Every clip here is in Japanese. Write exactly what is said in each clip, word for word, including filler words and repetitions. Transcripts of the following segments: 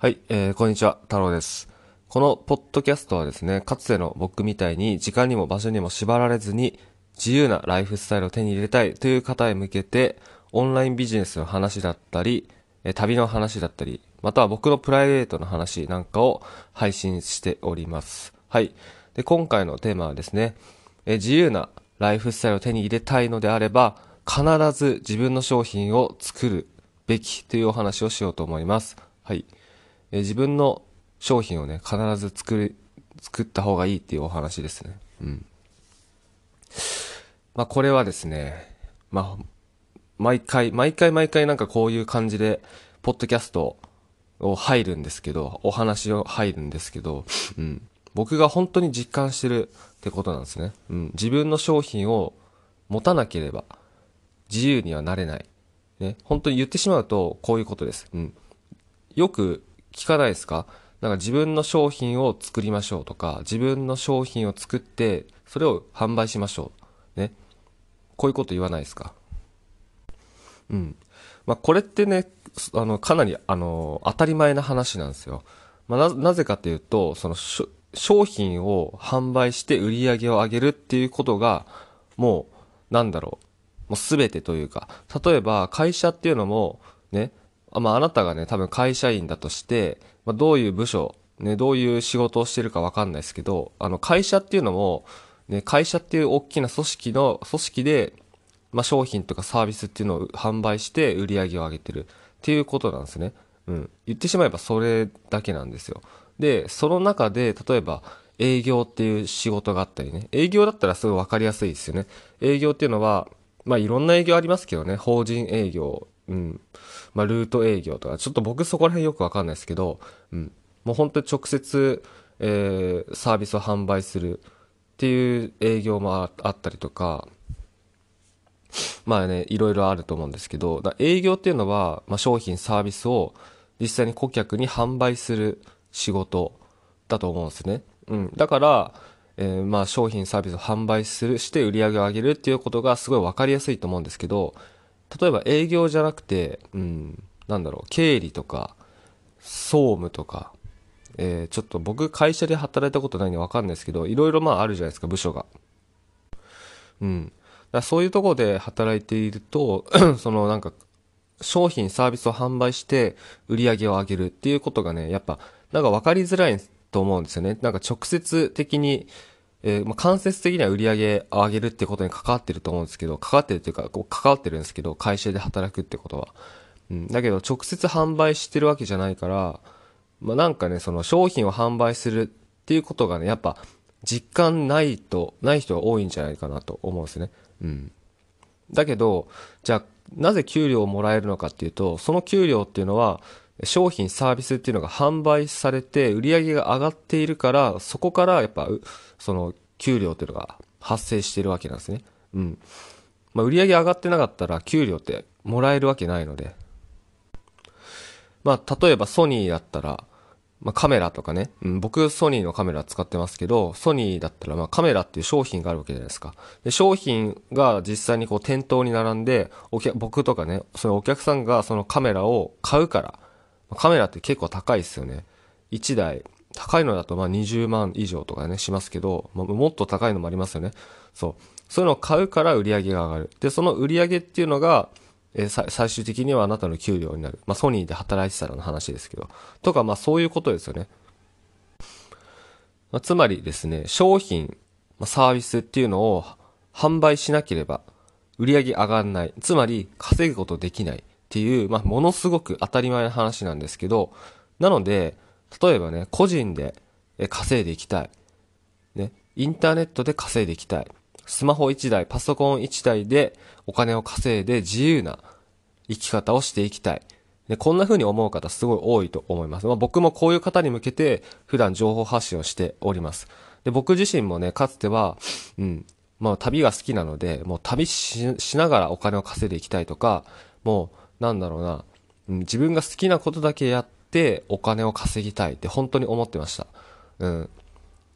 はい、えー、こんにちは、太郎です。このポッドキャストはですね、かつての僕みたいに時間にも場所にも縛られずに自由なライフスタイルを手に入れたいという方へ向けて、オンラインビジネスの話だったり、旅の話だったり、または僕のプライベートの話なんかを配信しております。はい。で、今回のテーマはですね、え自由なライフスタイルを手に入れたいのであれば、必ず自分の商品を作るべきというお話をしようと思います。はい。え自分の商品をね、必ず作り、作った方がいいっていうお話ですね。うん。まあ、これはですね、まあ、毎回、毎回毎回なんかこういう感じで、ポッドキャストを入るんですけど、お話を入るんですけど、うん。僕が本当に実感してるってことなんですね。うん。自分の商品を持たなければ、自由にはなれない。ね。本当に言ってしまうと、こういうことです。うん。よく聞かないですか？なんか自分の商品を作りましょうとか、自分の商品を作って、それを販売しましょう。ね。こういうこと言わないですか？うん。まあ、これってね、あの、かなり、あの、当たり前な話なんですよ。まあ、な、なぜかというと、その、商品を販売して売り上げを上げるっていうことが、もう、なんだろう。もうすべてというか、例えば会社っていうのも、ね、まあ、あなたがね、多分会社員だとして、まあ、どういう部署、ね、どういう仕事をしてるかわかんないですけど、あの、会社っていうのも、ね、会社っていう大きな組織の、組織で、まあ、商品とかサービスっていうのを販売して売り上げを上げてるっていうことなんですね。うん。言ってしまえばそれだけなんですよ。で、その中で、例えば、営業っていう仕事があったりね。営業だったらすごいわかりやすいですよね。営業っていうのは、まあ、いろんな営業ありますけどね。法人営業、うん。まあ、ルート営業とか、ちょっと僕そこら辺よくわかんないですけど、うん。もう本当に直接、えー、サービスを販売するっていう営業もあったりとか、まあね、いろいろあると思うんですけど、だ営業っていうのは、まあ、商品サービスを実際に顧客に販売する仕事だと思うんですね。うん。だから、えー、まあ商品サービスを販売する、して売り上げを上げるっていうことがすごいわかりやすいと思うんですけど、例えば営業じゃなくて、うん、なんだろう、経理とか、総務とか、えー、ちょっと僕会社で働いたことないんでわかんないですけど、いろいろまああるじゃないですか、部署が。うん。だそういうところで働いているとそのなんか商品サービスを販売して売り上げを上げるっていうことがね、やっぱなんか分かりづらいと思うんですよね。なんか直接的に、えーまあ、間接的には売り上げを上げるってことに関わってると思うんですけど、関わってるというかこう関わってるんですけど、会社で働くってことは、うん、だけど直接販売してるわけじゃないから、まあ、なんかねその商品を販売するっていうことがねやっぱ実感ないとない人が多いんじゃないかなと思うんですね。うん、だけどじゃあなぜ給料をもらえるのかっていうと、その給料っていうのは商品サービスっていうのが販売されて売り上げが上がっているから、そこからやっぱその給料っていうのが発生しているわけなんですね。うん。まあ、売り上げ上がってなかったら給料ってもらえるわけないので、まあ例えばソニーだったら、まあ、カメラとかね、うん、僕ソニーのカメラ使ってますけど、ソニーだったらまあカメラっていう商品があるわけじゃないですか。で、商品が実際にこう店頭に並んで、お客、僕とかね、そのお客さんがそのカメラを買うから、カメラって結構高いですよね。いちだい、高いのだとまあにじゅうまん以上とかね、しますけど、まあ、もっと高いのもありますよね。そう。そういうのを買うから売り上げが上がる。で、その売り上げっていうのが、え最終的にはあなたの給料になる。まあ、ソニーで働いてたらの話ですけど。とか、まあ、そういうことですよね。まあ、つまりですね、商品、まあ、サービスっていうのを販売しなければ、売り上げ上がんない。つまり、稼ぐことできないっていう、まあ、ものすごく当たり前な話なんですけど、なので、例えばね、個人で稼いでいきたい。ね、インターネットで稼いでいきたい。スマホいちだい、パソコンいちだいでお金を稼いで自由な生き方をしていきたい。で、こんな風に思う方すごい多いと思います。まあ、僕もこういう方に向けて普段情報発信をしております。で、僕自身もね、かつては、うん、まあ旅が好きなので、もう旅 し, しながらお金を稼いでいきたいとか、もうなんだろうな、うん、自分が好きなことだけやってお金を稼ぎたいって本当に思ってました。うん。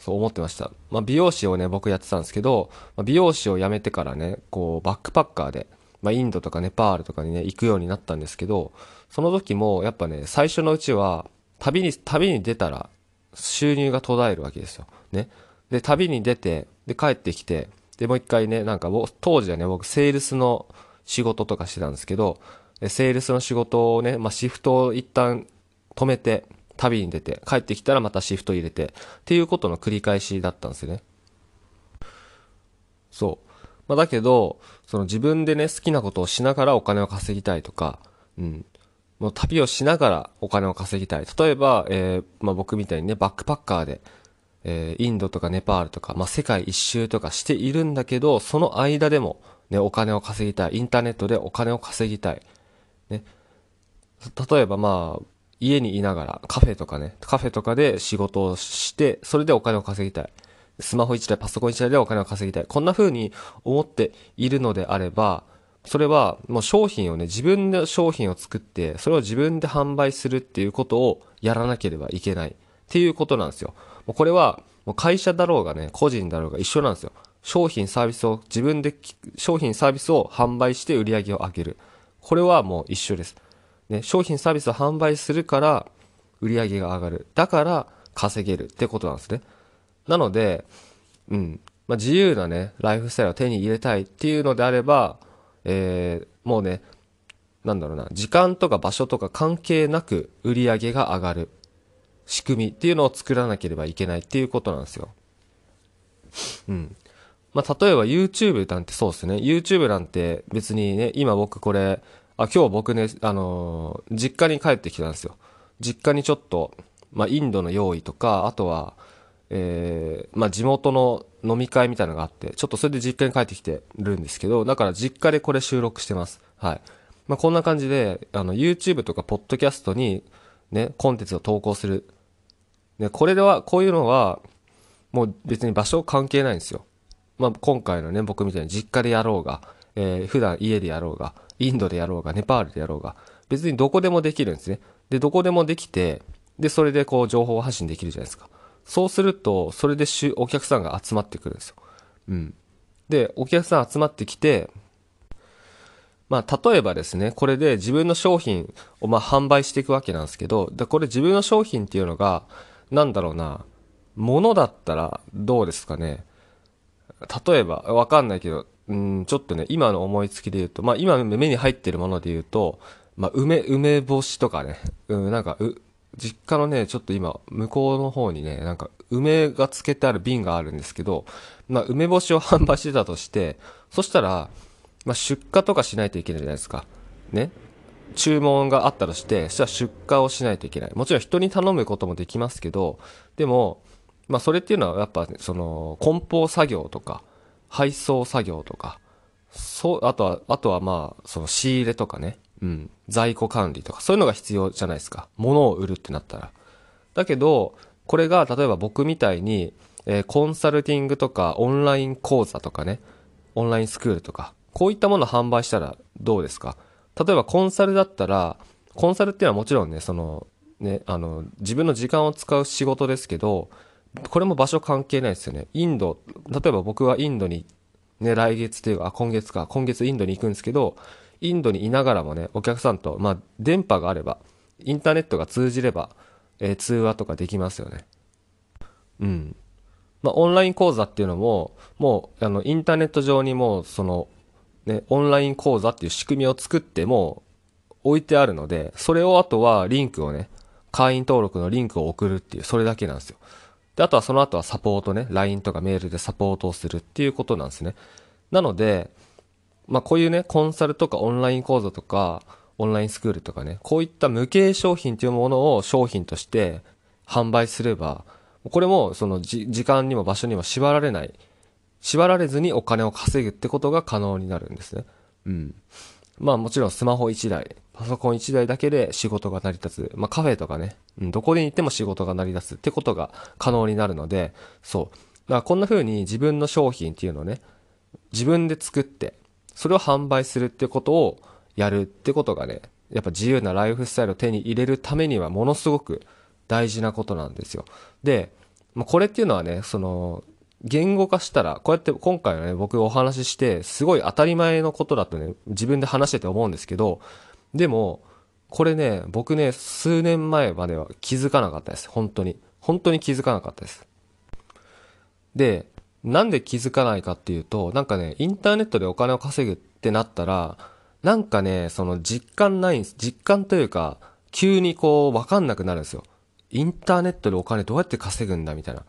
そう思ってました。まあ、美容師をね、僕やってたんですけど、まあ、美容師を辞めてからね、こう、バックパッカーで、まあ、インドとかネパールとかにね、行くようになったんですけど、その時も、やっぱね、最初のうちは、旅に、旅に出たら収入が途絶えるわけですよ。ね。で、旅に出て、で、帰ってきて、で、もう一回ね、なんか、当時はね、僕、セールスの仕事とかしてたんですけど、セールスの仕事をね、まあ、シフトを一旦止めて、旅に出て、帰ってきたらまたシフト入れて、っていうことの繰り返しだったんですよね。そう。まあ、だけど、その自分でね、好きなことをしながらお金を稼ぎたいとか、うん。もう旅をしながらお金を稼ぎたい。例えば、えー、まあ、僕みたいにね、バックパッカーで、えー、インドとかネパールとか、まあ、世界一周とかしているんだけど、その間でも、ね、お金を稼ぎたい。インターネットでお金を稼ぎたい。ね。例えば、まあ、家にいながら、カフェとかね、カフェとかで仕事をして、それでお金を稼ぎたい。スマホ一台、パソコン一台でお金を稼ぎたい。こんな風に思っているのであれば、それはもう商品をね、自分で商品を作って、それを自分で販売するっていうことをやらなければいけないっていうことなんですよ。もうこれはもう会社だろうがね、個人だろうが一緒なんですよ。商品サービスを自分で、商品サービスを販売して売り上げを上げる。これはもう一緒です。ね、商品サービスを販売するから売り上げが上がる。だから稼げるってことなんですね。なので、うん、まあ、自由なね、ライフスタイルを手に入れたいっていうのであれば、えー、もうね、なんだろうな、時間とか場所とか関係なく売り上げが上がる仕組みっていうのを作らなければいけないっていうことなんですよ。うん。まあ、例えば YouTube なんてそうですね。YouTube なんて別にね、今僕これ、あ、今日僕ね、あのー、実家に帰ってきたんですよ。実家にちょっと、まあ、インドの用意とか、あとは、えー、まあ、地元の飲み会みたいなのがあって、ちょっとそれで実家に帰ってきてるんですけど、だから実家でこれ収録してます。はい。まあ、こんな感じで、あの、YouTube とか Podcast に、ね、コンテンツを投稿する。ね、これでは、こういうのは、もう別に場所関係ないんですよ。まあ、今回のね、僕みたいに実家でやろうが、えー、普段家でやろうが、インドでやろうが、ネパールでやろうが、別にどこでもできるんですね。で、どこでもできて、で、それでこう、情報発信できるじゃないですか。そうすると、それでお客さんが集まってくるんですよ。うん。で、お客さん集まってきて、まあ、例えばですね、これで自分の商品をまあ販売していくわけなんですけど、で、これ自分の商品っていうのが、なんだろうな、ものだったらどうですかね。例えば、わかんないけど、うん、ちょっとね、今の思いつきで言うと、まあ、今目に入ってるもので言うと、まあ、梅、梅干しとかね、うん、なんか、う、実家のね、ちょっと今、向こうの方にね、なんか、梅が漬けてある瓶があるんですけど、まあ、梅干しを販売してたとして、そしたら、まあ、出荷とかしないといけないじゃないですか。ね。注文があったとして、そしたら出荷をしないといけない。もちろん人に頼むこともできますけど、でも、まあ、それっていうのはやっぱ、その、梱包作業とか、配送作業とか、そう、あとは、あとはまあ、その仕入れとかね。うん。在庫管理とか、そういうのが必要じゃないですか。物を売るってなったら。だけど、これが、例えば僕みたいに、えー、コンサルティングとか、オンライン講座とかね、オンラインスクールとか、こういったものを販売したらどうですか？例えばコンサルだったら、コンサルっていうのはもちろんね、その、ね、あの、自分の時間を使う仕事ですけど、これも場所関係ないですよね。インド、例えば僕はインドに、ね、来月というか、あ、今月か、今月インドに行くんですけど、インドにいながらもね、お客さんと、まあ、電波があれば、インターネットが通じれば、えー、通話とかできますよね。うん。まあ、オンライン講座っていうのも、もう、あの、インターネット上にもう、その、ね、オンライン講座っていう仕組みを作って、もう、置いてあるので、それをあとは、リンクをね、会員登録のリンクを送るっていう、それだけなんですよ。で、あとはその後はサポートね、ライン とかメールでサポートをするっていうことなんですね。なので、まあ、こういうね、コンサルとかオンライン講座とか、オンラインスクールとかね、こういった無形商品というものを商品として販売すれば、これもそのじ時間にも場所にも縛られない、縛られずにお金を稼ぐってことが可能になるんですね。うん。まあもちろんスマホいちだい、パソコンいちだいだけで仕事が成り立つ。まあカフェとかね、うん、どこに行っても仕事が成り立つってことが可能になるので、そう。だからこんな風に自分の商品っていうのをね、自分で作って、それを販売するってことをやるってことがね、やっぱ自由なライフスタイルを手に入れるためにはものすごく大事なことなんですよ。で、これっていうのはね、その、言語化したら、こうやって今回はね、僕お話しして、すごい当たり前のことだとね、自分で話してて思うんですけど、でも、これね、僕ね、数年前までは気づかなかったです。本当に。本当に気づかなかったです。で、なんで気づかないかっていうと、なんかね、インターネットでお金を稼ぐってなったら、なんかね、その実感ないんです。実感というか、急にこう、わかんなくなるんですよ。インターネットでお金どうやって稼ぐんだみたいな。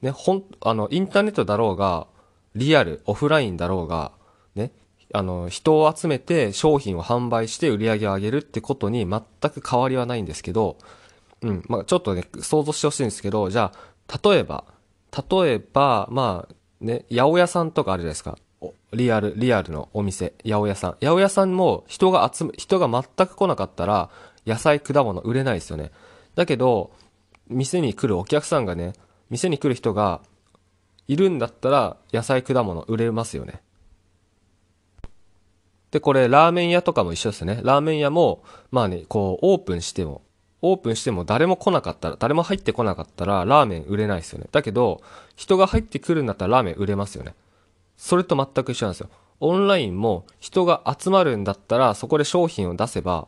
ね、ほん、あの、インターネットだろうが、リアル、オフラインだろうが、ね、あの、人を集めて商品を販売して売り上げを上げるってことに全く変わりはないんですけど、うん、まあちょっとね、想像してほしいんですけど、じゃあ、例えば、例えば、まあね、八百屋さんとかあるじゃないですか。リアル、リアルのお店、八百屋さん。八百屋さんも人が集め、人が全く来なかったら、野菜、果物売れないですよね。だけど、店に来るお客さんがね、店に来る人がいるんだったら、野菜、果物売れますよね。で、これ、ラーメン屋とかも一緒ですね。ラーメン屋も、まあね、こう、オープンしても、オープンしても誰も来なかったら、誰も入ってこなかったら、ラーメン売れないですよね。だけど、人が入ってくるんだったらラーメン売れますよね。それと全く一緒なんですよ。オンラインも人が集まるんだったら、そこで商品を出せば、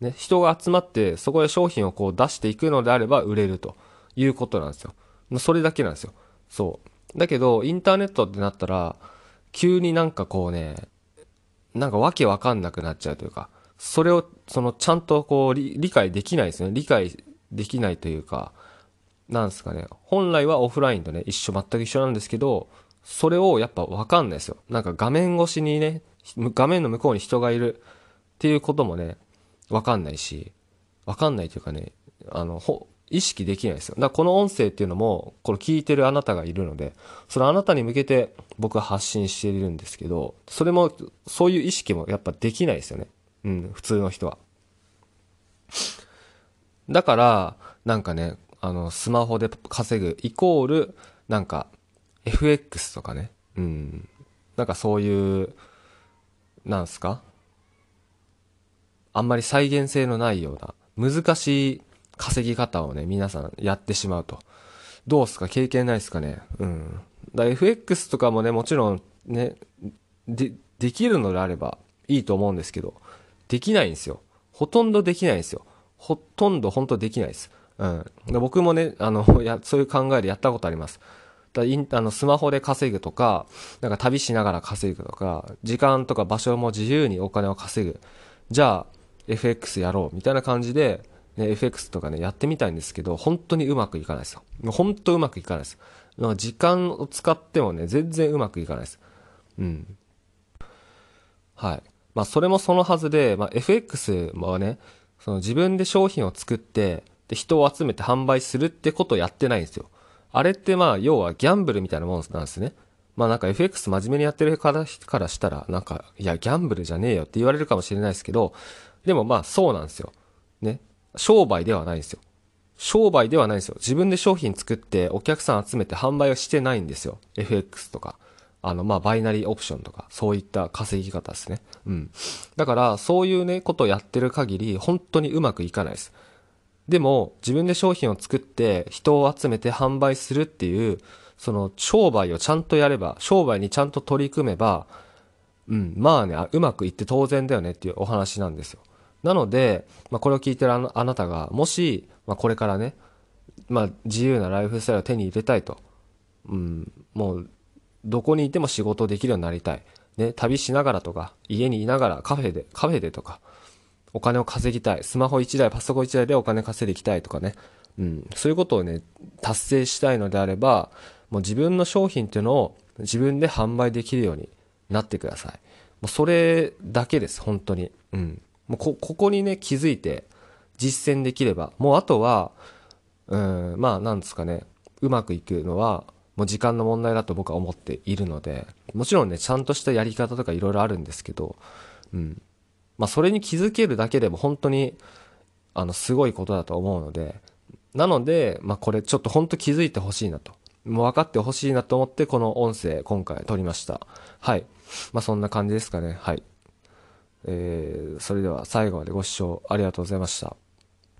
ね、人が集まって、そこで商品をこう出していくのであれば売れるということなんですよ。それだけなんですよ。そう。だけど、インターネットってなったら、急になんかこうね、なんかわけわかんなくなっちゃうというか、それを、その、ちゃんとこう、理解できないですね。理解できないというか、なんですかね。本来はオフラインとね、一緒、全く一緒なんですけど、それをやっぱわかんないですよ。なんか画面越しにね、画面の向こうに人がいるっていうこともね、わかんないし、わかんないというかね、あの、ほ、意識できないですよ。だからこの音声っていうのも、これ聞いてるあなたがいるので、そのあなたに向けて僕は発信しているんですけど、それも、そういう意識もやっぱできないですよね。うん、普通の人は。だから、なんかね、あの、スマホで稼ぐイコール、なんか、エフエックス とかね、うん、なんかそういう、なんすか、あんまり再現性のないような、難しい稼ぎ方をね、皆さんやってしまうと。どうすか、経験ないですかね。うん。だ エフエックス とかもね、もちろんね、で、できるのであればいいと思うんですけど、できないんですよ。ほとんどできないんですよ。ほとんど本当できないです。うん。僕もね、あの、や、そういう考えでやったことあります。だインあの、スマホで稼ぐとか、なんか旅しながら稼ぐとか、時間とか場所も自由にお金を稼ぐ。じゃあ、エフエックス やろう。みたいな感じで、ね、エフエックス とかね、やってみたいんですけど、本当にうまくいかないですよ。もう本当うまくいかないです。時間を使ってもね、全然うまくいかないです。うん。はい。まあそれもそのはずで、まあ エフエックス はね、その自分で商品を作って、で人を集めて販売するってことをやってないんですよ。あれってまあ要はギャンブルみたいなもんなんですね。まあなんか エフエックス 真面目にやってるからからしたら、なんか、いやギャンブルじゃねえよって言われるかもしれないですけど、でもまあそうなんですよ。ね。商売ではないんですよ。商売ではないんですよ。自分で商品作ってお客さん集めて販売をしてないんですよ。エフエックス とか。あの、まあ、バイナリーオプションとか、そういった稼ぎ方ですね。うん。だから、そういうね、ことをやってる限り、本当にうまくいかないです。でも、自分で商品を作って、人を集めて販売するっていう、その、商売をちゃんとやれば、商売にちゃんと取り組めば、うん、まあね、うまくいって当然だよねっていうお話なんですよ。なので、まあ、これを聞いてるあの、あなたが、もし、まあ、これからね、まあ、自由なライフスタイルを手に入れたいと、うん、もう、どこにいても仕事できるようになりたい。ね、旅しながらとか、家にいながらカフェで、カフェでとか、お金を稼ぎたい。スマホいちだい、パソコンいちだいでお金稼いでいきたいとかね。うん。そういうことをね、達成したいのであれば、もう自分の商品っていうのを自分で販売できるようになってください。もうそれだけです、本当に。うん。もうこ、ここにね、気づいて実践できれば、もうあとは、うん、まあ、なんですかね、うまくいくのは、もう時間の問題だと僕は思っているので、もちろんね、ちゃんとしたやり方とかいろいろあるんですけど、うん。まあ、それに気づけるだけでも本当に、あの、すごいことだと思うので、なので、まあ、これちょっと本当気づいてほしいなと、もう分かってほしいなと思って、この音声今回撮りました。はい。まあ、そんな感じですかね。はい。えー、それでは最後までご視聴ありがとうございました。